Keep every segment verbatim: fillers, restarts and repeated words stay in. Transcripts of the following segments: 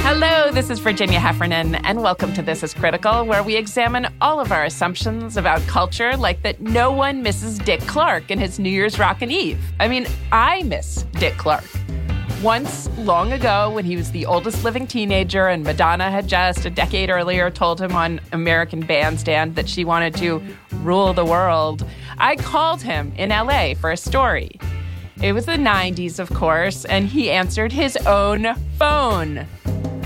Hello, this is Virginia Heffernan, and welcome to This is Critical, where we examine all of our assumptions about culture, like that no one misses Dick Clark in his New Year's Rockin' Eve. I mean, I miss Dick Clark. Once, long ago, when he was the oldest living teenager and Madonna had just a decade earlier told him on American Bandstand that she wanted to rule the world, I called him in L A for a story. It was the nineties, of course, and he answered his own phone.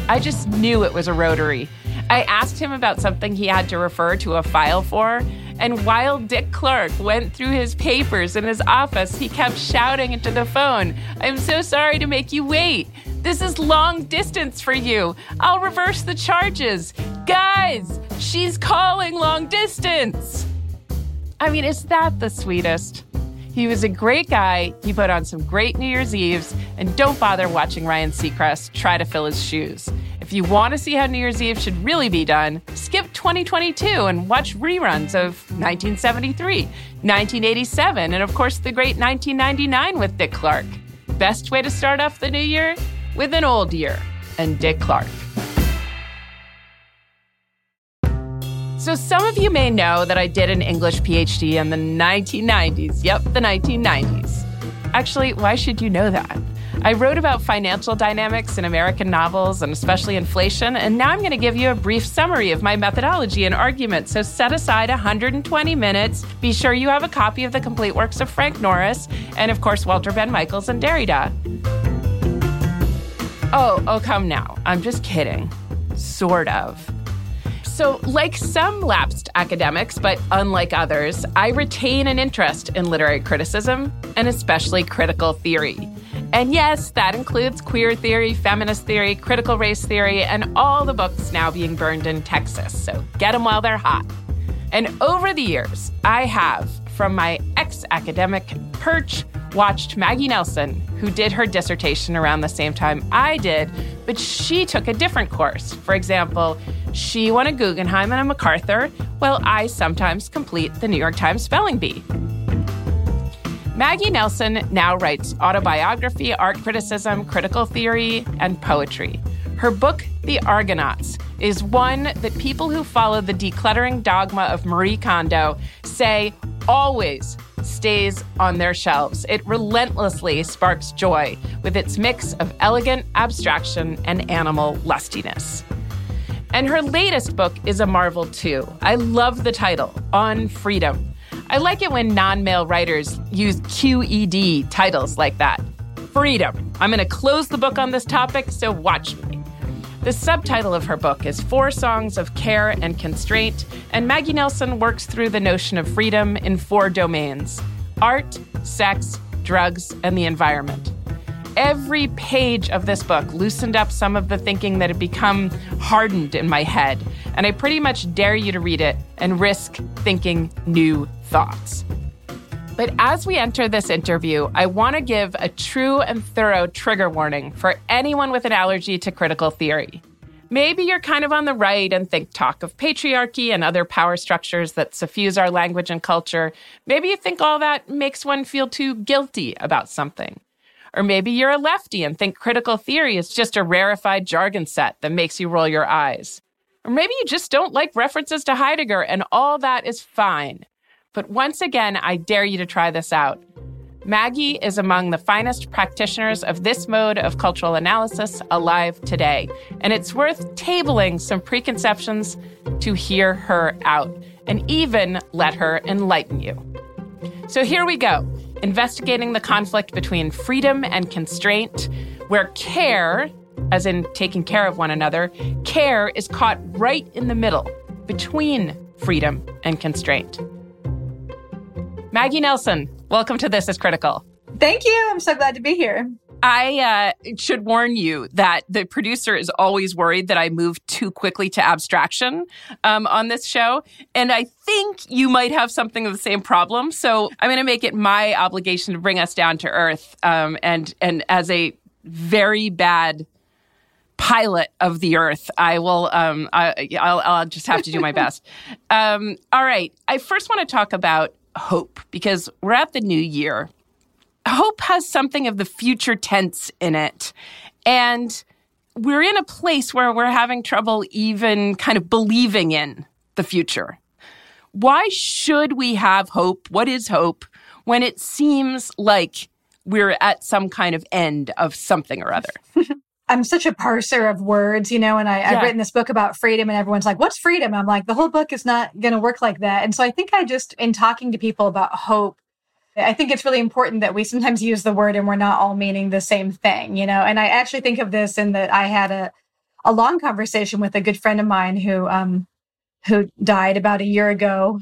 I just knew it was a rotary. I asked him about something he had to refer to a file for, and while Dick Clark went through his papers in his office, he kept shouting into the phone, "I'm so sorry to make you wait. This is long distance for you. I'll reverse the charges. Guys, she's calling long distance." I mean, is that the sweetest? He was a great guy. He put on some great New Year's Eves. And don't bother watching Ryan Seacrest try to fill his shoes. If you want to see how New Year's Eve should really be done, skip twenty twenty-two and watch reruns of nineteen seventy-three, nineteen eighty-seven, and of course the great nineteen ninety-nine with Dick Clark. Best way to start off the new year? With an old year and Dick Clark. So some of you may know that I did an English P H D in the nineteen nineties. Yep, the nineteen nineties. Actually, why should you know that? I wrote about financial dynamics in American novels and especially inflation, and now I'm going to give you a brief summary of my methodology and argument. So set aside one hundred twenty minutes. Be sure you have a copy of the complete works of Frank Norris and, of course, Walter Ben Michaels and Derrida. Oh, oh, come now. I'm just kidding. Sort of. So, like some lapsed academics, but unlike others, I retain an interest in literary criticism, and especially critical theory. And yes, that includes queer theory, feminist theory, critical race theory, and all the books now being burned in Texas. So get them while they're hot. And over the years, I have, from my ex-academic perch, watched Maggie Nelson, who did her dissertation around the same time I did, but she took a different course. For example, she won a Guggenheim and a MacArthur, while I sometimes complete the New York Times Spelling Bee. Maggie Nelson now writes autobiography, art criticism, critical theory, and poetry. Her book, The Argonauts, is one that people who follow the decluttering dogma of Marie Kondo say always stays on their shelves. It relentlessly sparks joy with its mix of elegant abstraction and animal lustiness. And her latest book is a marvel, too. I love the title, On Freedom. I like it when non-male writers use Q E D titles like that. Freedom. I'm going to close the book on this topic, so watch me. The subtitle of her book is Four Songs of Care and Constraint, and Maggie Nelson works through the notion of freedom in four domains: art, sex, drugs, and the environment. Every page of this book loosened up some of the thinking that had become hardened in my head, and I pretty much dare you to read it and risk thinking new thoughts. But as we enter this interview, I want to give a true and thorough trigger warning for anyone with an allergy to critical theory. Maybe you're kind of on the right and think talk of patriarchy and other power structures that suffuse our language and culture. Maybe you think all that makes one feel too guilty about something. Or maybe you're a lefty and think critical theory is just a rarefied jargon set that makes you roll your eyes. Or maybe you just don't like references to Heidegger, and all that is fine. But once again, I dare you to try this out. Maggie is among the finest practitioners of this mode of cultural analysis alive today, and it's worth tabling some preconceptions to hear her out and even let her enlighten you. So here we go, investigating the conflict between freedom and constraint, where care, as in taking care of one another, care is caught right in the middle between freedom and constraint. Maggie Nelson, welcome to This is Critical. Thank you. I'm so glad to be here. I uh, should warn you that the producer is always worried that I move too quickly to abstraction um, on this show. And I think you might have something of the same problem. So I'm going to make it my obligation to bring us down to earth. Um, and, and as a very bad pilot of the earth, I will, um, I, I'll, I'll just have to do my best. Um, all right. I first want to talk about hope, because we're at the new year. Hope has something of the future tense in it. And we're in a place where we're having trouble even kind of believing in the future. Why should we have hope? What is hope when it seems like we're at some kind of end of something or other? I'm such a parser of words, you know, and I, yeah. I've written this book about freedom and everyone's like, what's freedom? I'm like, the whole book is not going to work like that. And so I think I just, in talking to people about hope, I think it's really important that we sometimes use the word and we're not all meaning the same thing, you know, and I actually think of this in that I had a, a long conversation with a good friend of mine who, um, who died about a year ago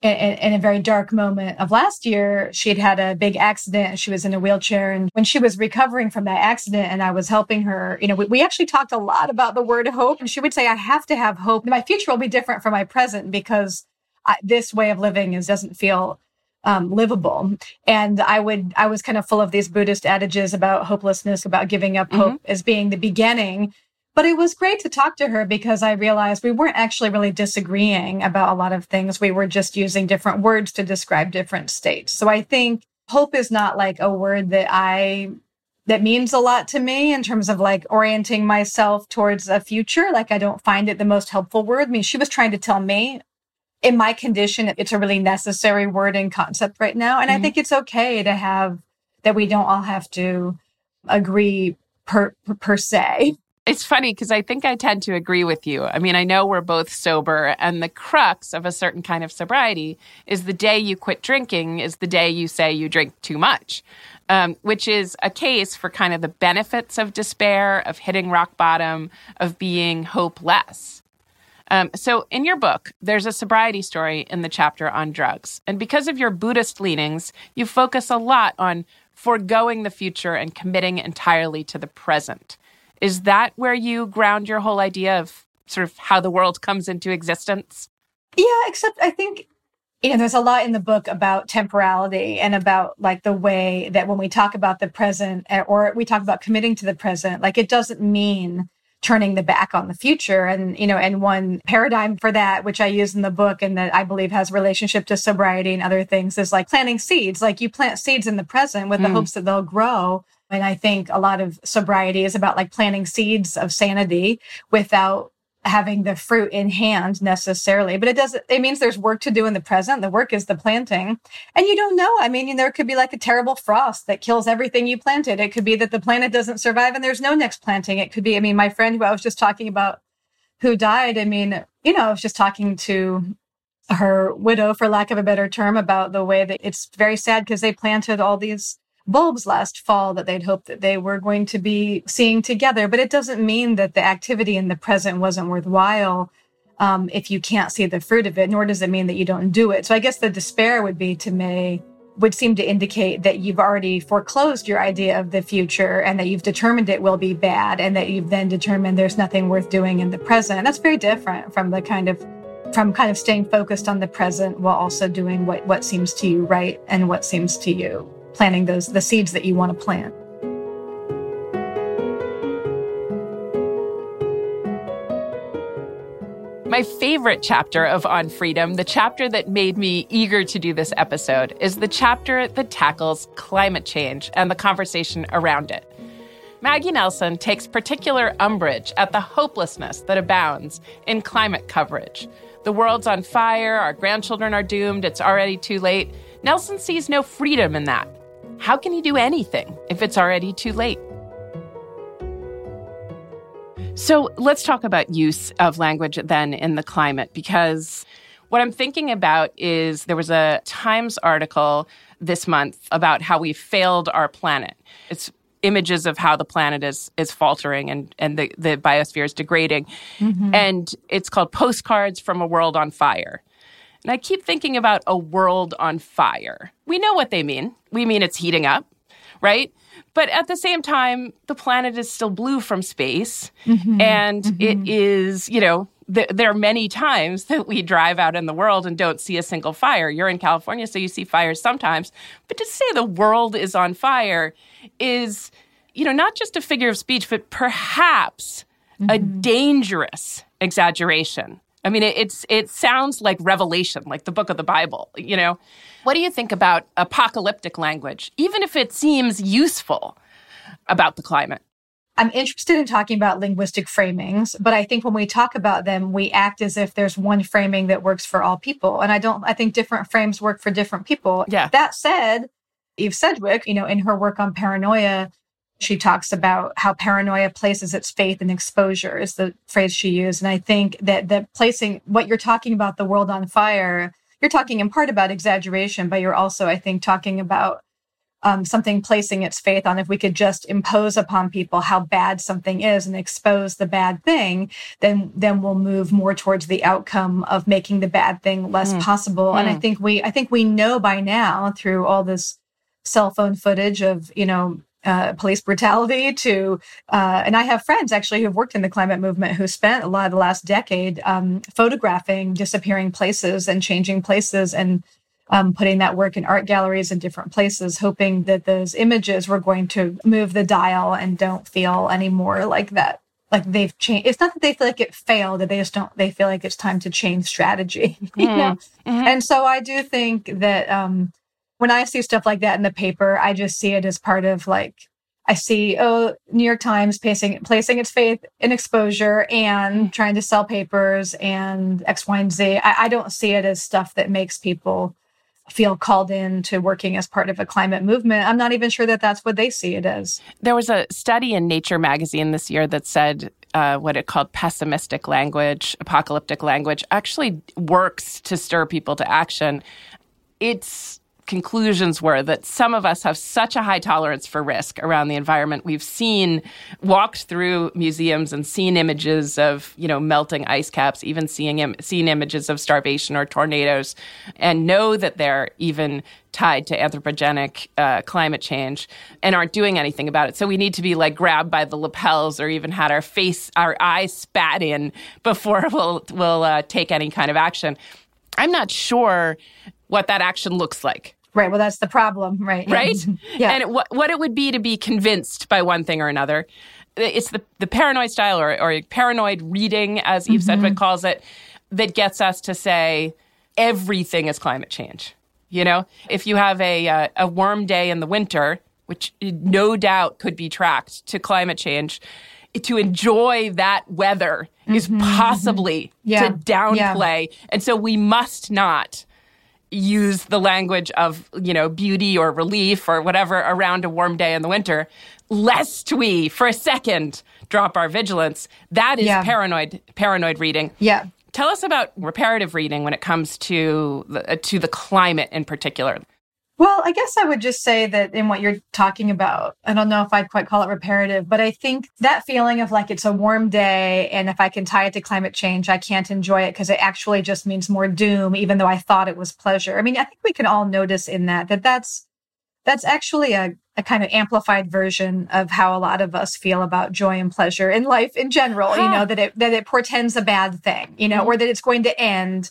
in, in a very dark moment of last year. She had had a big accident. She was in a wheelchair. And when she was recovering from that accident and I was helping her, you know, we, we actually talked a lot about the word hope. And she would say, I have to have hope. My future will be different from my present because I, this way of living is doesn't feel Um, livable. And I would, I was kind of full of these Buddhist adages about hopelessness, about giving up hope mm-hmm. as being the beginning. But it was great to talk to her because I realized we weren't actually really disagreeing about a lot of things. We were just using different words to describe different states. So I think hope is not like a word that I, that means a lot to me in terms of like orienting myself towards a future. Like I don't find it the most helpful word. I mean, she was trying to tell me in my condition, it's a really necessary word and concept right now. And mm-hmm. I think it's okay to have that we don't all have to agree per, per, per se. It's funny because I think I tend to agree with you. I mean, I know we're both sober and the crux of a certain kind of sobriety is the day you quit drinking is the day you say you drink too much, um, which is a case for kind of the benefits of despair, of hitting rock bottom, of being hopeless. Um, so in your book, there's a sobriety story in the chapter on drugs. And because of your Buddhist leanings, you focus a lot on foregoing the future and committing entirely to the present. Is that where you ground your whole idea of sort of how the world comes into existence? Yeah, except I think, you know, there's a lot in the book about temporality and about like the way that when we talk about the present or we talk about committing to the present, like it doesn't mean turning the back on the future. And, you know, and one paradigm for that, which I use in the book and that I believe has relationship to sobriety and other things is like planting seeds. Like you plant seeds in the present with mm. the hopes that they'll grow. And I think a lot of sobriety is about like planting seeds of sanity without having the fruit in hand necessarily. But it doesn't, it means there's work to do in the present. The work is the planting. And you don't know. I mean, there could be like a terrible frost that kills everything you planted. It could be that the planet doesn't survive and there's no next planting. It could be, I mean, my friend who I was just talking about who died, I mean, you know, I was just talking to her widow, for lack of a better term, about the way that it's very sad because they planted all these bulbs last fall that they'd hoped that they were going to be seeing together. But it doesn't mean that the activity in the present wasn't worthwhile um, if you can't see the fruit of it, nor does it mean that you don't do it. So I guess the despair would be to me, would seem to indicate that you've already foreclosed your idea of the future and that you've determined it will be bad and that you've then determined there's nothing worth doing in the present. And that's very different from the kind of from kind of staying focused on the present while also doing what, what seems to you right and what seems to you planting those the seeds that you want to plant. My favorite chapter of On Freedom, the chapter that made me eager to do this episode, is the chapter that tackles climate change and the conversation around it. Maggie Nelson takes particular umbrage at the hopelessness that abounds in climate coverage. The world's on fire, our grandchildren are doomed, it's already too late. Nelson sees no freedom in that. How can you do anything if it's already too late? So let's talk about use of language then in the climate, because what I'm thinking about is there was a Times article this month about how we failed our planet. It's images of how the planet is is faltering and, and the, the biosphere is degrading. Mm-hmm. And it's called Postcards from a World on Fire. And I keep thinking about a world on fire. We know what they mean. We mean it's heating up, right? But at the same time, the planet is still blue from space. Mm-hmm. And mm-hmm. it is, you know, there are many times that we drive out in the world and don't see a single fire. You're in California, so you see fires sometimes. But to say the world is on fire is, you know, not just a figure of speech, but perhaps mm-hmm. a dangerous exaggeration. I mean, it, it's it sounds like Revelation, like the book of the Bible, you know. What do you think about apocalyptic language, even if it seems useful about the climate? I'm interested in talking about linguistic framings, but I think when we talk about them, we act as if there's one framing that works for all people. And I don't, I think different frames work for different people. Yeah. That said, Eve Sedgwick, you know, in her work on paranoia, she talks about how paranoia places its faith in exposure is the phrase she used. And I think that the placing what you're talking about, the world on fire, you're talking in part about exaggeration, but you're also, I think, talking about Um, something placing its faith on if we could just impose upon people how bad something is and expose the bad thing, then then we'll move more towards the outcome of making the bad thing less mm. possible. Mm. And I think we I think we know by now through all this cell phone footage of, you know, uh, police brutality to, uh, and I have friends actually who've worked in the climate movement who spent a lot of the last decade um, photographing disappearing places and changing places and Um, putting that work in art galleries in different places, hoping that those images were going to move the dial and don't feel anymore like that. Like they've changed. It's not that they feel like it failed, that they just don't, they feel like it's time to change strategy. You mm. know? Mm-hmm. And so I do think that um, when I see stuff like that in the paper, I just see it as part of like, I see, oh, New York Times placing, placing its faith in exposure and trying to sell papers and X, Y, and Z. I, I don't see it as stuff that makes people feel called in to working as part of a climate movement. I'm not even sure that that's what they see it as. There was a study in Nature magazine this year that said uh, what it called pessimistic language, apocalyptic language, actually works to stir people to action. Its conclusions were that some of us have such a high tolerance for risk around the environment. We've seen, walked through museums and seen images of, you know, melting ice caps, even seeing Im- seen images of starvation or tornadoes, and know that they're even tied to anthropogenic uh, climate change and aren't doing anything about it. So we need to be like grabbed by the lapels or even had our face, our eyes spat in before we'll, we'll uh, take any kind of action. I'm not sure what that action looks like. Right. Well, that's the problem, right? Right? Yeah. And it, what, what it would be to be convinced by one thing or another. It's the, the paranoid style or, or paranoid reading, as Eve mm-hmm. Sedgwick calls it, that gets us to say everything is climate change. You know, if you have a uh, a warm day in the winter, which no doubt could be tracked to climate change, to enjoy that weather mm-hmm. is possibly mm-hmm. yeah. to downplay. Yeah. And so we must not use the language of, you know, beauty or relief or whatever around a warm day in the winter, lest we, for a second, drop our vigilance. That is yeah. paranoid paranoid reading. Yeah. Tell us about reparative reading when it comes to the, uh, to the climate in particular. Well, I guess I would just say that in what you're talking about, I don't know if I'd quite call it reparative, but I think that feeling of like it's a warm day and if I can tie it to climate change, I can't enjoy it because it actually just means more doom, even though I thought it was pleasure. I mean, I think we can all notice in that that that's, that's actually a, a kind of amplified version of how a lot of us feel about joy and pleasure in life in general, huh. you know, that it, that it portends a bad thing, you know, mm-hmm. or that it's going to end.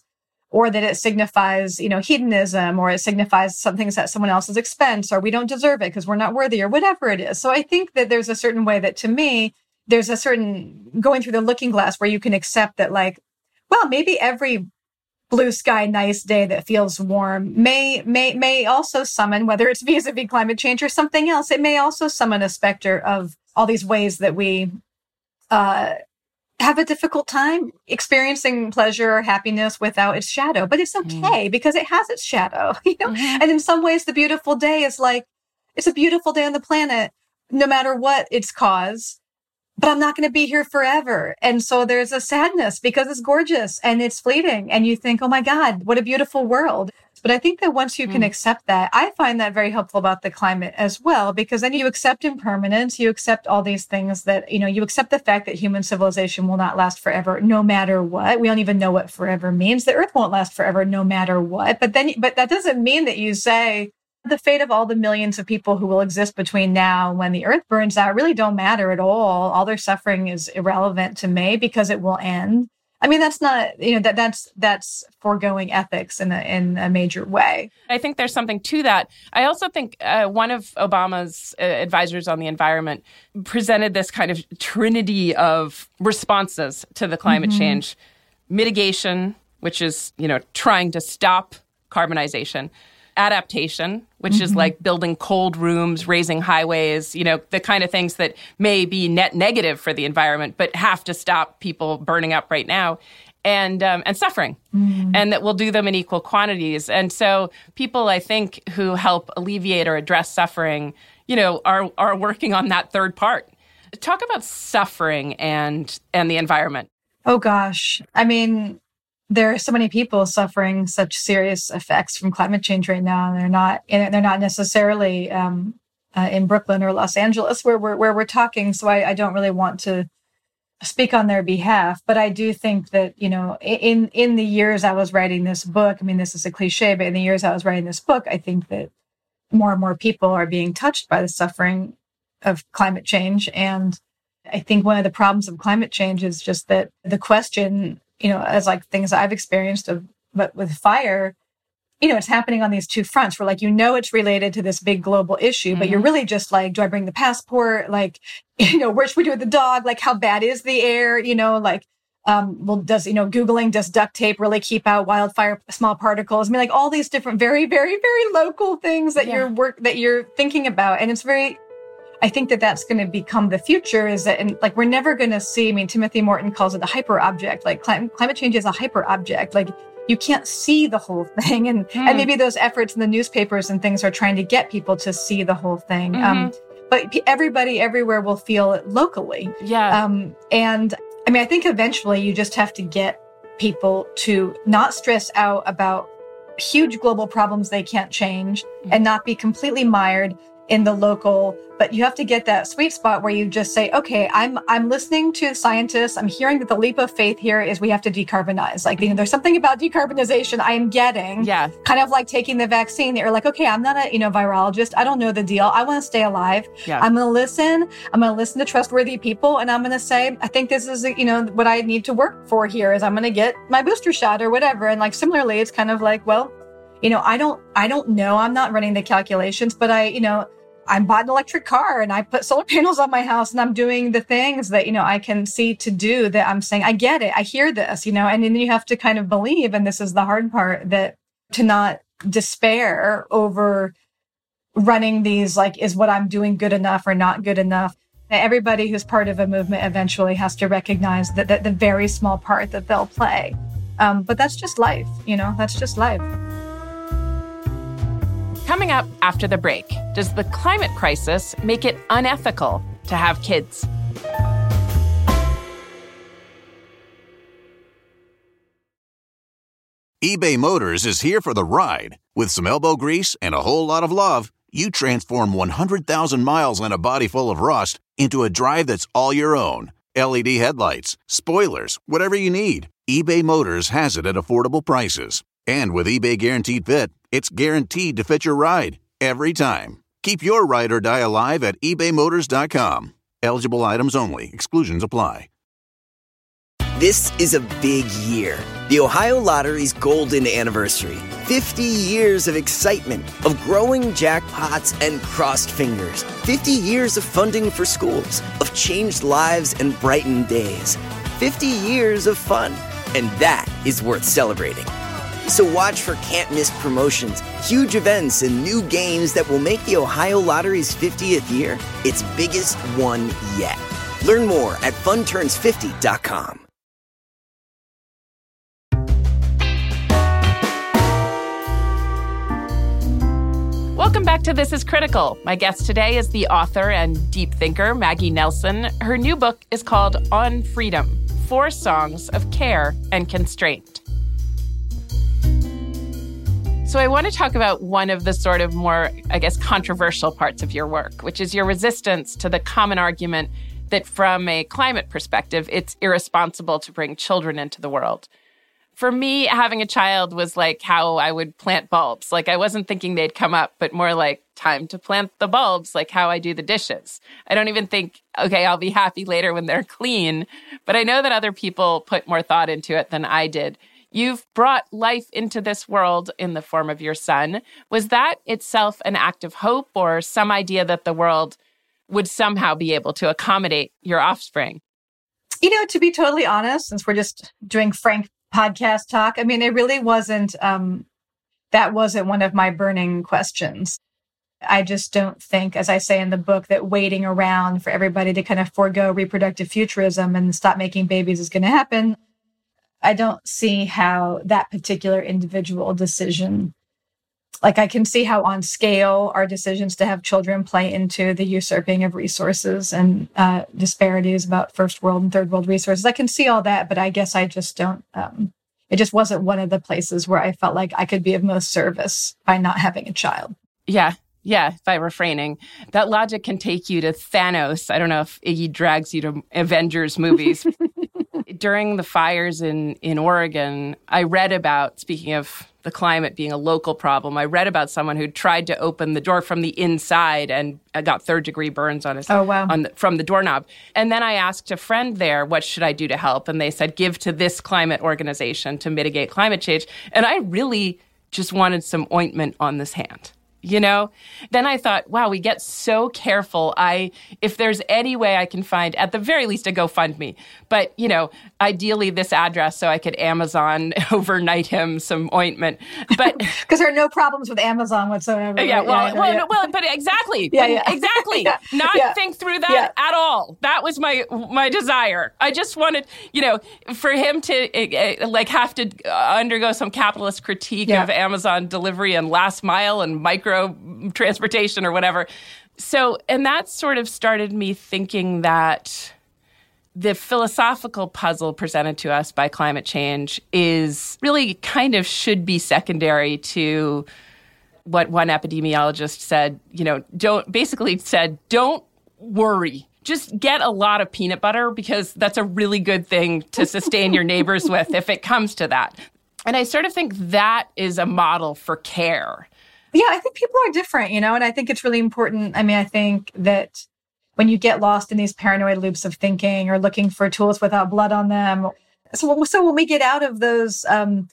Or that it signifies, you know, hedonism, or it signifies something's at someone else's expense, or we don't deserve it because we're not worthy, or whatever it is. So I think that there's a certain way that, to me, there's a certain going through the looking glass where you can accept that, like, well, maybe every blue sky, nice day that feels warm may may may also summon, whether it's vis-a-vis climate change or something else, it may also summon a specter of all these ways that we uh have a difficult time experiencing pleasure or happiness without its shadow. But it's okay mm. because it has its shadow, you know? Mm-hmm. And in some ways, the beautiful day is like, It's a beautiful day on the planet, no matter what its cause. But I'm not going to be here forever. And so there's a sadness because it's gorgeous and it's fleeting. And you think, oh my God, what a beautiful world. But I think that once you can mm. accept that, I find that very helpful about the climate as well, because then you accept impermanence, you accept all these things that, you know, you accept the fact that human civilization will not last forever, no matter what. We don't even know what forever means. The earth won't last forever, no matter what. But then, but that doesn't mean that you say, the fate of all the millions of people who will exist between now and when the earth burns out really don't matter at all. All their suffering is irrelevant to me because it will end. I mean, that's not, you know, that that's that's foregoing ethics in a, in a major way. I think there's something to that. I also think uh, one of Obama's uh, advisors on the environment presented this kind of trinity of responses to the climate mm-hmm. change. Mitigation, which is, you know, trying to stop carbonization. Adaptation, which mm-hmm. is like building cold rooms, raising highways, you know, the kind of things that may be net negative for the environment, but have to stop people burning up right now, and um, and suffering, mm-hmm. and that we'll do them in equal quantities. And so people, I think, who help alleviate or address suffering, you know, are are working on that third part. Talk about suffering and and the environment. Oh, gosh. I mean, there are so many people suffering such serious effects from climate change right now, and they're not and they're not necessarily um, uh, in Brooklyn or Los Angeles where we're where we're talking. So I, I don't really want to speak on their behalf, but I do think that, you know, in in the years I was writing this book, I mean, this is a cliche, but in the years I was writing this book, I think that more and more people are being touched by the suffering of climate change, and I think one of the problems of climate change is just that the question, you know, as like things I've experienced of, but with fire, you know, it's happening on these two fronts where, like, you know, it's related to this big global issue, mm-hmm. but you're really just like, do I bring the passport? Like, you know, where should we do with the dog? Like, how bad is the air? You know, like, um, well, does, you know, Googling, does duct tape really keep out wildfire, small particles? I mean, like all these different, very, very, very local things that yeah. you're work, that you're thinking about. And it's very, I think that that's going to become the future, is that, and like, we're never going to see, I mean, Timothy Morton calls it the hyper object, like clim- climate change is a hyper object. Like, you can't see the whole thing. And, mm. and maybe those efforts in the newspapers and things are trying to get people to see the whole thing. Mm-hmm. Um, but everybody everywhere will feel it locally. Yeah. Um, and I mean, I think eventually you just have to get people to not stress out about huge global problems they can't change, mm-hmm. and not be completely mired in the local, but you have to get that sweet spot where you just say, okay, I'm I'm listening to scientists. I'm hearing that the leap of faith here is we have to decarbonize. Like, you know, there's something about decarbonization I am getting. Yeah. Kind of like taking the vaccine. You're like, okay, I'm not a, you know, virologist. I don't know the deal. I want to stay alive. Yeah. I'm going to listen. I'm going to listen to trustworthy people. And I'm going to say, I think this is, you know, what I need to work for here is I'm going to get my booster shot or whatever. And like, similarly, it's kind of like, well, you know, I don't, I don't know. I'm not running the calculations, but I, you know, I bought an electric car and I put solar panels on my house and I'm doing the things that, you know, I can see to do, that I'm saying, I get it. I hear this, you know, and then you have to kind of believe. And this is the hard part, that to not despair over running these, like, is what I'm doing good enough or not good enough? Everybody who's part of a movement eventually has to recognize that, that the very small part that they'll play. Um, but that's just life, you know, that's just life. Coming up after the break, does the climate crisis make it unethical to have kids? eBay Motors is here for the ride. With some elbow grease and a whole lot of love, you transform one hundred thousand miles and a body full of rust into a drive that's all your own. L E D headlights, spoilers, whatever you need, eBay Motors has it at affordable prices. And with eBay Guaranteed Fit, it's guaranteed to fit your ride every time. Keep your ride or die alive at ebay motors dot com. Eligible items only. Exclusions apply. This is a big year. The Ohio Lottery's golden anniversary. fifty years of excitement, of growing jackpots and crossed fingers. fifty years of funding for schools, of changed lives and brightened days. fifty years of fun. And that is worth celebrating. So watch for can't-miss promotions, huge events, and new games that will make the Ohio Lottery's fiftieth year its biggest one yet. Learn more at fun turns fifty dot com. Welcome back to This is Critical. My guest today is the author and deep thinker, Maggie Nelson. Her new book is called On Freedom, Four Songs of Care and Constraint. So I want to talk about one of the sort of more, I guess, controversial parts of your work, which is your resistance to the common argument that from a climate perspective, it's irresponsible to bring children into the world. For me, having a child was like how I would plant bulbs. Like I wasn't thinking they'd come up, but more like time to plant the bulbs, like how I do the dishes. I don't even think, okay, I'll be happy later when they're clean. But I know that other people put more thought into it than I did. You've brought life into this world in the form of your son. Was that itself an act of hope or some idea that the world would somehow be able to accommodate your offspring? You know, to be totally honest, since we're just doing frank podcast talk. I mean, it really wasn't, um, that wasn't one of my burning questions. I just don't think, as I say in the book, that waiting around for everybody to kind of forego reproductive futurism and stop making babies is going to happen. I don't see how that particular individual decision, like I can see how on scale our decisions to have children play into the usurping of resources and uh, disparities about first world and third world resources. I can see all that, but I guess I just don't, um, it just wasn't one of the places where I felt like I could be of most service by not having a child. Yeah, yeah, by refraining. That logic can take you to Thanos. I don't know if Iggy drags you to Avengers movies. During the fires in, in Oregon, I read about, speaking of the climate being a local problem, I read about someone who tried to open the door from the inside and got third-degree burns on his oh, wow. on the, from the doorknob. And then I asked a friend there, what should I do to help? And they said, give to this climate organization to mitigate climate change. And I really just wanted some ointment on this hand. You know, then I thought, wow, we get so careful. I, if there's any way I can find, at the very least, a GoFundMe. But, you know, ideally this address so I could Amazon overnight him some ointment. But because there are no problems with Amazon whatsoever. Yeah, right? well, yeah, well, yeah. No, well, but exactly. yeah, yeah. Exactly. yeah. Not yeah. think through that yeah. at all. That was my my desire. I just wanted, you know, for him to uh, like have to undergo some capitalist critique yeah. of Amazon delivery and last mile and micro transportation or whatever. So, and that sort of started me thinking that the philosophical puzzle presented to us by climate change is really kind of should be secondary to what one epidemiologist said, you know, don't basically said, don't worry. Just get a lot of peanut butter because that's a really good thing to sustain your neighbors with if it comes to that. And I sort of think that is a model for care. Yeah, I think people are different, you know, and I think it's really important. I mean, I think that when you get lost in these paranoid loops of thinking or looking for tools without blood on them. So, so when we get out of those, um,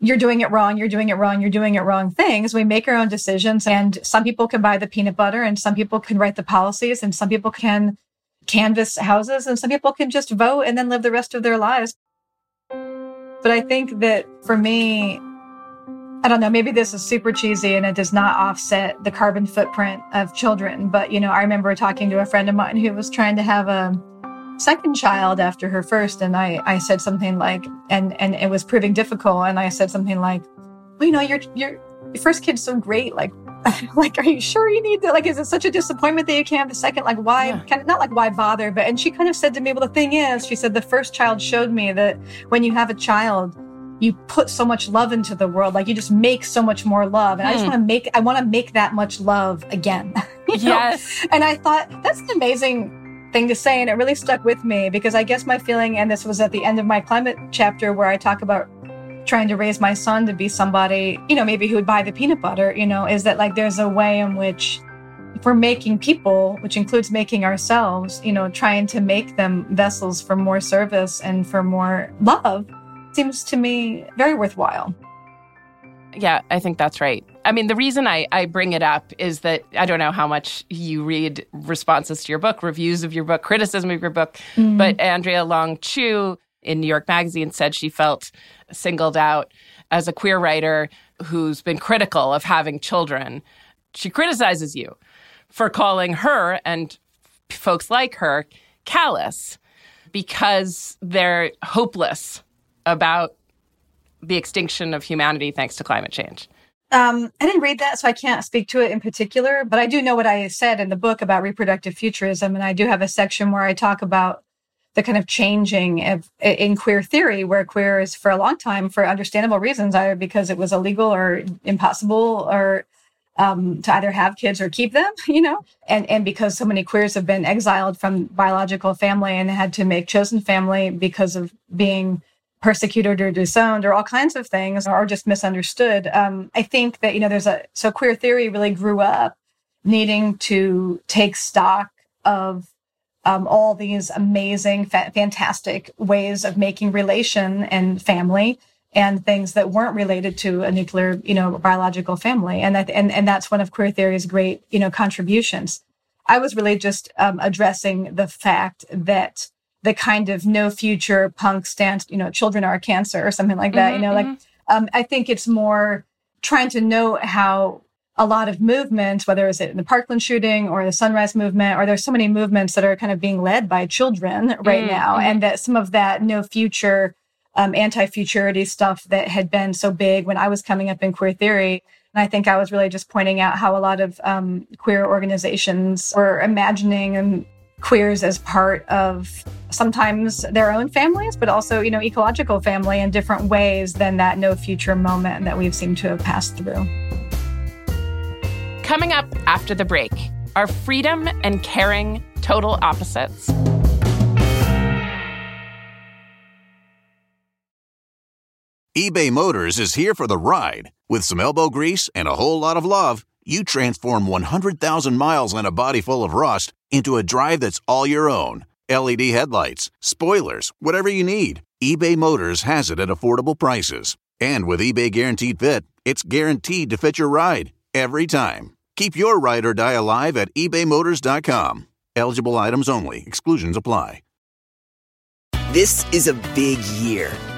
you're doing it wrong, you're doing it wrong, you're doing it wrong things, we make our own decisions. And some people can buy the peanut butter and some people can write the policies and some people can canvas houses and some people can just vote and then live the rest of their lives. But I think that for me, I don't know, maybe this is super cheesy and it does not offset the carbon footprint of children. But, you know, I remember talking to a friend of mine who was trying to have a second child after her first. And I, I said something like, and, and it was proving difficult. And I said something like, well, you know, your, your, your first kid's so great. Like, like, are you sure you need that? Like, is it such a disappointment that you can't have the second? Like, why? Yeah. Kind of, not like, why bother? But, and she kind of said to me, well, the thing is, she said, the first child showed me that when you have a child, you put so much love into the world, like you just make so much more love. And mm. I just want to make, I want to make that much love again. you know? Yes. And I thought that's an amazing thing to say. And it really stuck with me because I guess my feeling, and this was at the end of my climate chapter where I talk about trying to raise my son to be somebody, you know, maybe who would buy the peanut butter, you know, is that like, there's a way in which if we're making people, which includes making ourselves, you know, trying to make them vessels for more service and for more love, seems to me very worthwhile. Yeah, I think that's right. I mean, the reason I, I bring it up is that I don't know how much you read responses to your book, reviews of your book, criticism of your book, mm. but Andrea Long Chu in New York Magazine said she felt singled out as a queer writer who's been critical of having children. She criticizes you for calling her and folks like her callous because they're hopeless about the extinction of humanity thanks to climate change. Um, I didn't read that, so I can't speak to it in particular, but I do know what I said in the book about reproductive futurism. And I do have a section where I talk about the kind of changing of, in queer theory, where queer is for a long time, for understandable reasons, either because it was illegal or impossible or um, to either have kids or keep them, you know, and, and because so many queers have been exiled from biological family and had to make chosen family because of being persecuted or disowned or all kinds of things, or just misunderstood. Um, I think that, you know, there's a, so queer theory really grew up needing to take stock of um, all these amazing, fa- fantastic ways of making relation and family and things that weren't related to a nuclear, you know, biological family. And that, and, and that's one of queer theory's great, you know, contributions. I was really just um, addressing the fact that the kind of no future punk stance, you know, children are a cancer or something like that, mm-hmm, you know, mm-hmm. like, um, I think it's more trying to know how a lot of movements, whether it's in the Parkland shooting or the Sunrise Movement, or there's so many movements that are kind of being led by children right mm-hmm. now. And that some of that no future, um, anti-futurity stuff that had been so big when I was coming up in queer theory. And I think I was really just pointing out how a lot of um, queer organizations were imagining and queers as part of sometimes their own families, but also, you know, ecological family in different ways than that no future moment that we've seemed to have passed through. Coming up after the break, are freedom and caring total opposites? eBay Motors is here for the ride. With some elbow grease and a whole lot of love, you transform one hundred thousand miles and a body full of rust into a drive that's all your own. L E D headlights, spoilers, whatever you need. eBay Motors has it at affordable prices. And with eBay Guaranteed Fit, it's guaranteed to fit your ride every time. Keep your ride or die alive at ebay motors dot com. Eligible items only. Exclusions apply. This is a big year.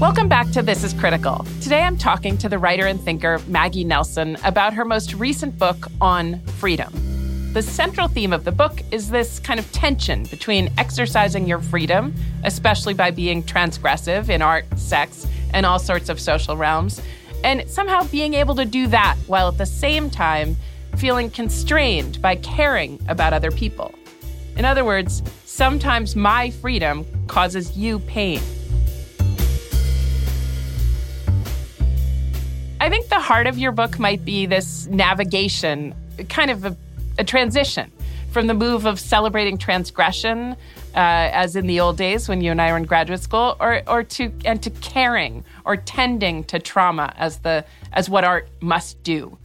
Welcome back to This is Critical. Today I'm talking to the writer and thinker Maggie Nelson about her most recent book, On Freedom. The central theme of the book is this kind of tension between exercising your freedom, especially by being transgressive in art, sex, and all sorts of social realms, and somehow being able to do that while at the same time feeling constrained by caring about other people. In other words, sometimes my freedom causes you pain. I think the heart of your book might be this navigation, kind of a, a transition from the move of celebrating transgression, uh, as in the old days when you and I were in graduate school, or or to and to caring or tending to trauma as the as what art must do.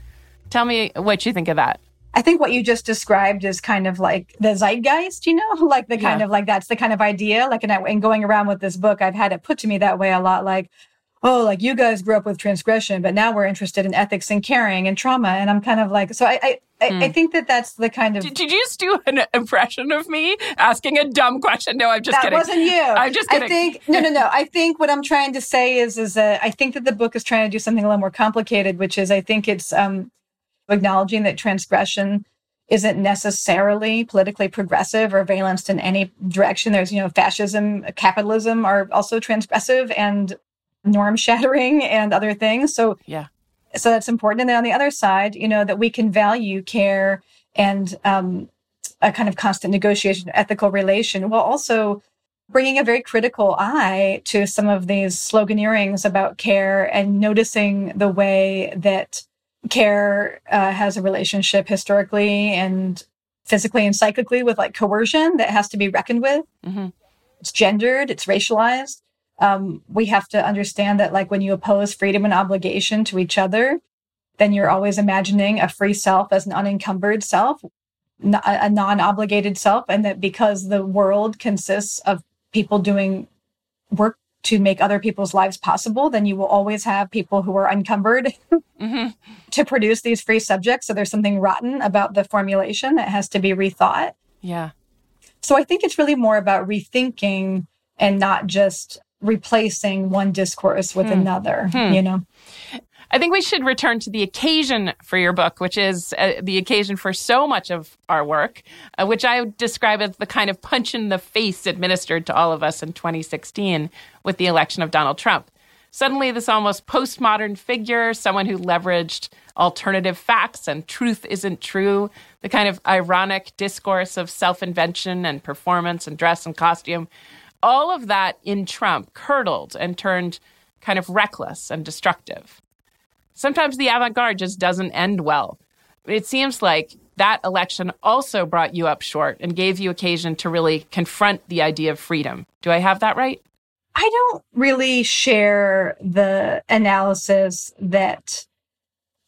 Tell me what you think of that. I think what you just described is kind of like the zeitgeist, you know, like the kind yeah. of like that's the kind of idea. Like, and, I, and going around with this book, I've had it put to me that way a lot. Like, oh, like you guys grew up with transgression, but now we're interested in ethics and caring and trauma. And I'm kind of like, so I I, I, mm. I think that that's the kind of... Did, did you just do an impression of me asking a dumb question? No, I'm just that kidding. That wasn't you. I'm just kidding. I think, no, no, no. I think what I'm trying to say is, is uh, I think that the book is trying to do something a little more complicated, which is I think it's um, acknowledging that transgression isn't necessarily politically progressive or valenced in any direction. There's, you know, fascism, capitalism are also transgressive and norm shattering and other things. So, yeah. So that's important. And then on the other side, you know, that we can value care and um, a kind of constant negotiation, ethical relation, while also bringing a very critical eye to some of these sloganeerings about care and noticing the way that care uh, has a relationship historically and physically and psychically with like coercion that has to be reckoned with. Mm-hmm. It's gendered, it's racialized. Um, we have to understand that, like, when you oppose freedom and obligation to each other, then you're always imagining a free self as an unencumbered self, a non-obligated self, and that because the world consists of people doing work to make other people's lives possible, then you will always have people who are uncumbered mm-hmm. to produce these free subjects. So there's something rotten about the formulation that has to be rethought. Yeah. So I think it's really more about rethinking and not just replacing one discourse with hmm. another, hmm. you know? I think we should return to the occasion for your book, which is uh, the occasion for so much of our work, uh, which I would describe as the kind of punch in the face administered to all of us in twenty sixteen with the election of Donald Trump. Suddenly, this almost postmodern figure, someone who leveraged alternative facts and truth isn't true, the kind of ironic discourse of self-invention and performance and dress and costume, all of that in Trump curdled and turned kind of reckless and destructive. Sometimes the avant-garde just doesn't end well. It seems like that election also brought you up short and gave you occasion to really confront the idea of freedom. Do I have that right? I don't really share the analysis that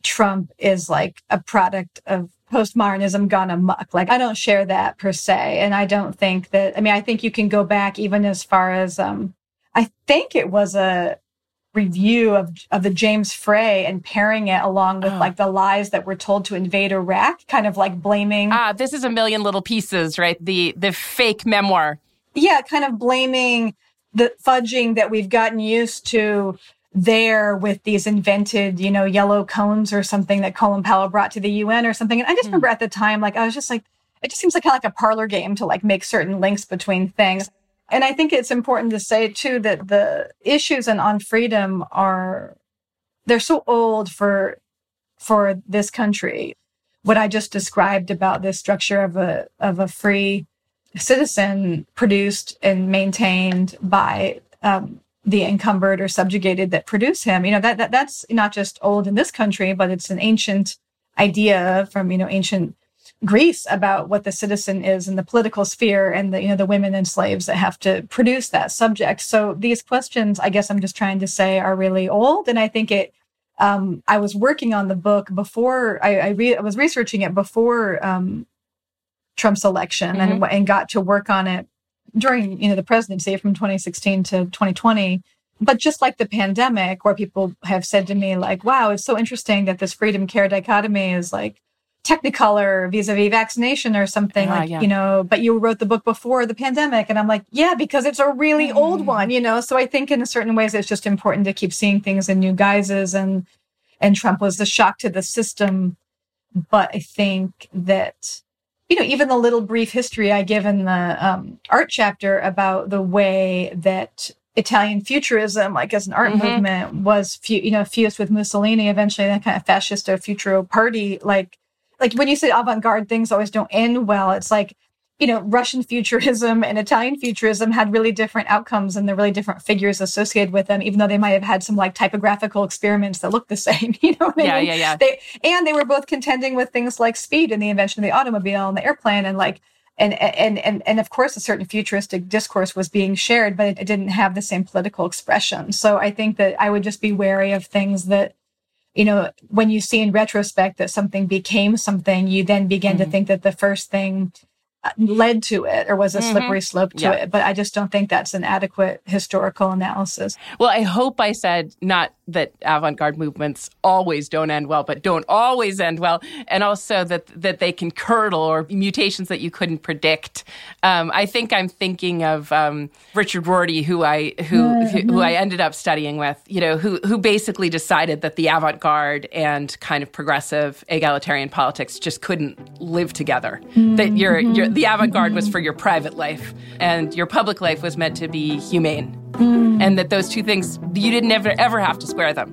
Trump is like a product of postmodernism gone amok. Like, I don't share that per se. And I don't think that, I mean, I think you can go back even as far as, um, I think it was a review of of the James Frey and pairing it along with oh. like the lies that were told to invade Iraq, kind of like blaming. Ah, This is a Million Little Pieces, right? The the fake memoir. Yeah, kind of blaming the fudging that we've gotten used to there with these invented, you know, yellow cones or something that Colin Powell brought to the U N or something. And I just mm. remember at the time, like, I was just like, it just seems like kind of like a parlor game to like make certain links between things. And I think it's important to say, too, that the issues in On Freedom are, they're so old for for this country. What I just described about this structure of a of a free citizen produced and maintained by um, the encumbered or subjugated that produce him, you know, that, that that's not just old in this country, but it's an ancient idea from, you know, ancient Greece about what the citizen is in the political sphere and the, you know, the women and slaves that have to produce that subject. So these questions, I guess I'm just trying to say, are really old. And I think it, um, I was working on the book before, I, I, re- I was researching it before um, Trump's election mm-hmm. and, and got to work on it during, you know, the presidency from twenty sixteen to twenty twenty. But just like the pandemic, where people have said to me, like, wow, it's so interesting that this freedom care dichotomy is like Technicolor vis-a-vis vaccination or something, yeah, like, yeah. you know, but you wrote the book before the pandemic. And I'm like, yeah, because it's a really mm-hmm. old one, you know? So I think in certain ways, it's just important to keep seeing things in new guises. And, and Trump was the shock to the system. But I think that, you know, even the little brief history I give in the um, art chapter about the way that Italian futurism, like as an art mm-hmm. movement, was, fu- you know, fused with Mussolini, eventually that kind of fascist or futuro party, like, Like when you say avant-garde, things always don't end well. It's like, you know, Russian futurism and Italian futurism had really different outcomes and the really different figures associated with them, even though they might have had some like typographical experiments that look the same. You know what I yeah, mean? Yeah, yeah, they, and they were both contending with things like speed and the invention of the automobile and the airplane, and like, and and and and of course, a certain futuristic discourse was being shared, but it, it didn't have the same political expression. So I think that I would just be wary of things that, you know, when you see in retrospect that something became something, you then begin mm-hmm. to think that the first thing led to it or was a mm-hmm. slippery slope to yeah. it. But I just don't think that's an adequate historical analysis. Well, I hope I said not that avant-garde movements always don't end well, but don't always end well. And also that that they can curdle or mutations that you couldn't predict. Um, I think I'm thinking of um, Richard Rorty, who I who mm-hmm. who I ended up studying with, you know, who who basically decided that the avant-garde and kind of progressive egalitarian politics just couldn't live together. Mm-hmm. That you're, you're the avant-garde was for your private life and your public life was meant to be humane. Mm. And that those two things, you didn't ever, ever have to square them.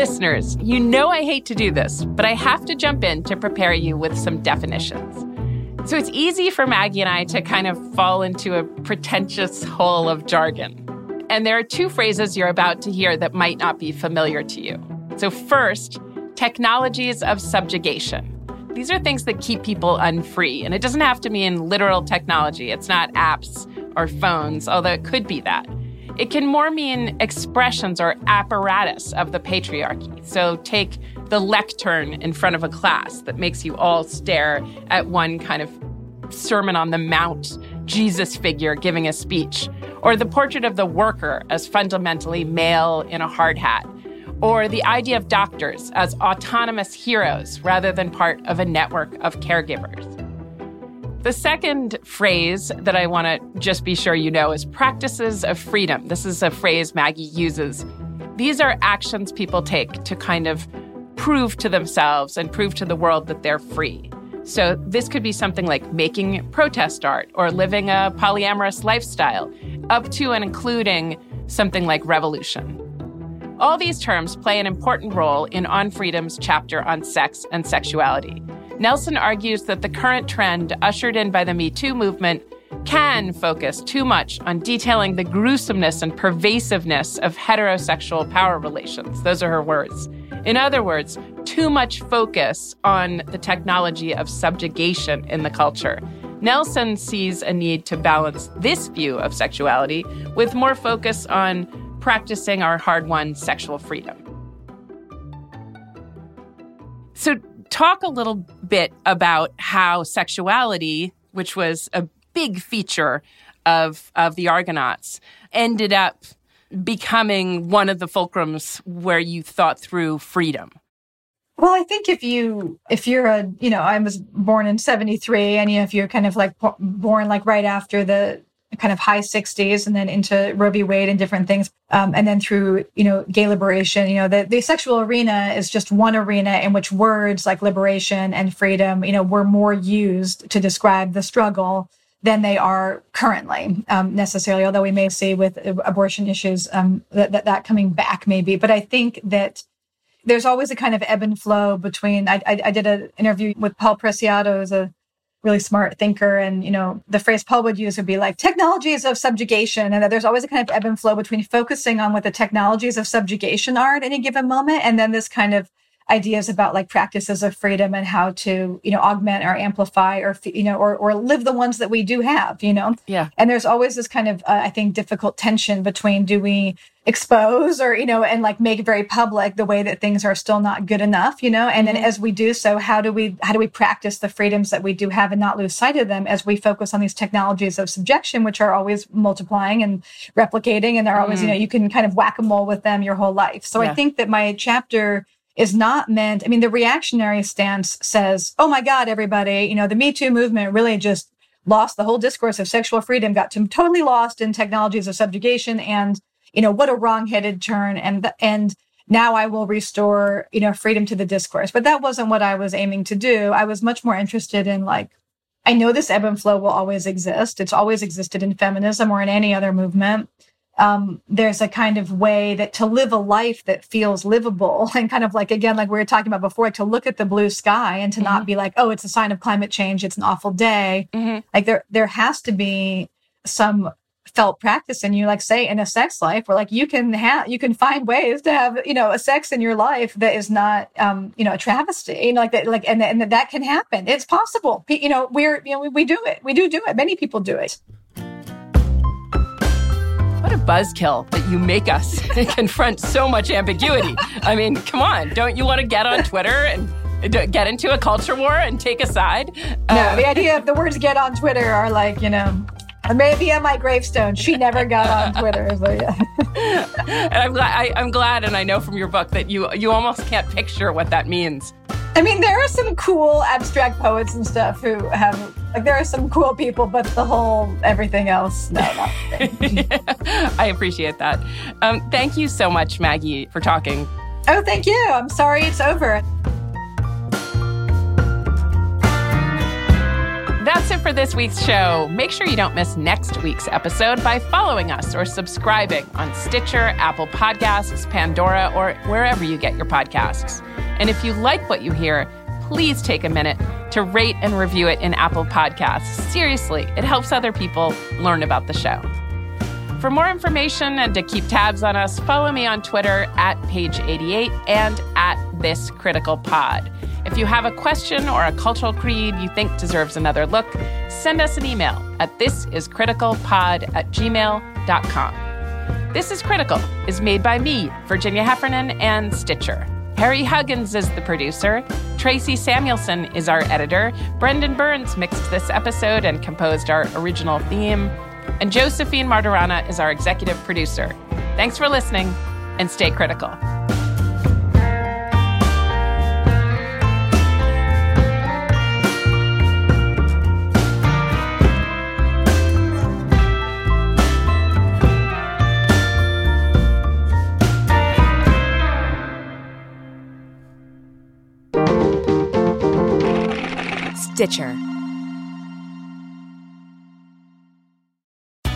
Listeners, you know I hate to do this, but I have to jump in to prepare you with some definitions. So it's easy for Maggie and I to kind of fall into a pretentious hole of jargon. And there are two phrases you're about to hear that might not be familiar to you. So first, technologies of subjugation. These are things that keep people unfree, and it doesn't have to mean literal technology. It's not apps or phones, although it could be that. It can more mean expressions or apparatus of the patriarchy. So take the lectern in front of a class that makes you all stare at one kind of Sermon on the Mount Jesus figure giving a speech, or the portrait of the worker as fundamentally male in a hard hat, or the idea of doctors as autonomous heroes rather than part of a network of caregivers. The second phrase that I want to just be sure you know is practices of freedom. This is a phrase Maggie uses. These are actions people take to kind of prove to themselves and prove to the world that they're free. So this could be something like making protest art or living a polyamorous lifestyle, up to and including something like revolution. All these terms play an important role in On Freedom's chapter on sex and sexuality. Nelson argues that the current trend ushered in by the Me Too movement can focus too much on detailing the gruesomeness and pervasiveness of heterosexual power relations. Those are her words. In other words, too much focus on the technology of subjugation in the culture. Nelson sees a need to balance this view of sexuality with more focus on practicing our hard-won sexual freedom. So talk a little bit about how sexuality, which was a big feature of, of the Argonauts, ended up becoming one of the fulcrums where you thought through freedom. Well, I think if you, if you're a, you know, I was born in seventy-three, and you know, if you're kind of like born like right after the kind of high sixties and then into Roe v. Wade and different things, um, and then through, you know, gay liberation, you know, the, the sexual arena is just one arena in which words like liberation and freedom, you know, were more used to describe the struggle than they are currently, um, necessarily, although we may see with abortion issues um, that, that that coming back maybe. But I think that there's always a kind of ebb and flow between, I, I, I did an interview with Paul Preciado, who's a really smart thinker, and, you know, the phrase Paul would use would be like, technologies of subjugation, and that there's always a kind of ebb and flow between focusing on what the technologies of subjugation are at any given moment, and then this kind of ideas about like practices of freedom and how to, you know, augment or amplify or, you know, or or live the ones that we do have, you know? Yeah. And there's always this kind of, uh, I think, difficult tension between do we expose or, you know, and like make very public the way that things are still not good enough, you know? And mm-hmm. then as we do so, how do we, how do we practice the freedoms that we do have and not lose sight of them as we focus on these technologies of subjection, which are always multiplying and replicating, and they're always, mm-hmm. you know, you can kind of whack-a-mole with them your whole life. So yeah. I think that my chapter is not meant, I mean, the reactionary stance says, oh my God, everybody, you know, the Me Too movement really just lost the whole discourse of sexual freedom, got to, totally lost in technologies of subjugation and, you know, what a wrong-headed turn. And, and now I will restore, you know, freedom to the discourse. But that wasn't what I was aiming to do. I was much more interested in like, I know this ebb and flow will always exist. It's always existed in feminism or in any other movement. Um, there's a kind of way that to live a life that feels livable and kind of like, again, like we were talking about before, like to look at the blue sky and to mm-hmm. not be like, oh, it's a sign of climate change. It's an awful day. Mm-hmm. Like there, there has to be some felt practice in you, like say in a sex life where like you can have, you can find ways to have, you know, a sex in your life that is not, um, you know, a travesty, you know, like that, like, and, and that can happen. It's possible. You know, we're, you know, we, we do it. We do do it. Many people do it. What a buzzkill that you make us confront so much ambiguity. I mean, come on. Don't you want to get on Twitter and get into a culture war and take a side? No, um, the idea of the words get on Twitter are like, you know, maybe on my gravestone, she never got on Twitter. So yeah. And I'm glad, I, I'm glad, and I know from your book that you you almost can't picture what that means. I mean, there are some cool abstract poets and stuff who have, like, there are some cool people, but the whole everything else, no, not yeah, I appreciate that. Um, thank you so much, Maggie, for talking. Oh, thank you. I'm sorry it's over. That's it for this week's show. Make sure you don't miss next week's episode by following us or subscribing on Stitcher, Apple Podcasts, Pandora, or wherever you get your podcasts. And if you like what you hear, please take a minute to rate and review it in Apple Podcasts. Seriously, it helps other people learn about the show. For more information and to keep tabs on us, follow me on Twitter at page eighty-eight and at thiscriticalpod. If you have a question or a cultural creed you think deserves another look, send us an email at thisiscriticalpod at gmail dot com. This is Critical is made by me, Virginia Heffernan, and Stitcher. Harry Huggins is the producer. Tracy Samuelson is our editor. Brendan Burns mixed this episode and composed our original theme. And Josephine Martorana is our executive producer. Thanks for listening, and stay critical. Stitcher.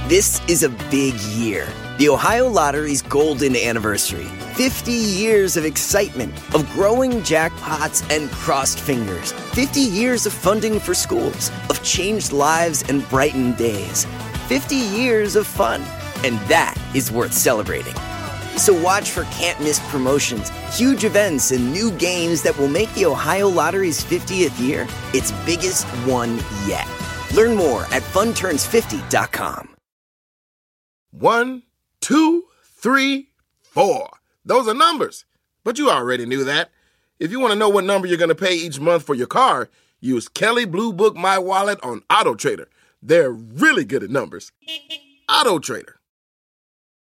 This is a big year. The Ohio Lottery's golden anniversary. fifty years of excitement, of growing jackpots and crossed fingers. fifty years of funding for schools, of changed lives and brightened days. fifty years of fun, and that is worth celebrating. So watch for can't-miss promotions, huge events, and new games that will make the Ohio Lottery's fiftieth year its biggest one yet. Learn more at fun turns fifty dot com. One, two, three, four. Those are numbers, but you already knew that. If you want to know what number you're going to pay each month for your car, use Kelley Blue Book My Wallet on AutoTrader. They're really good at numbers. AutoTrader.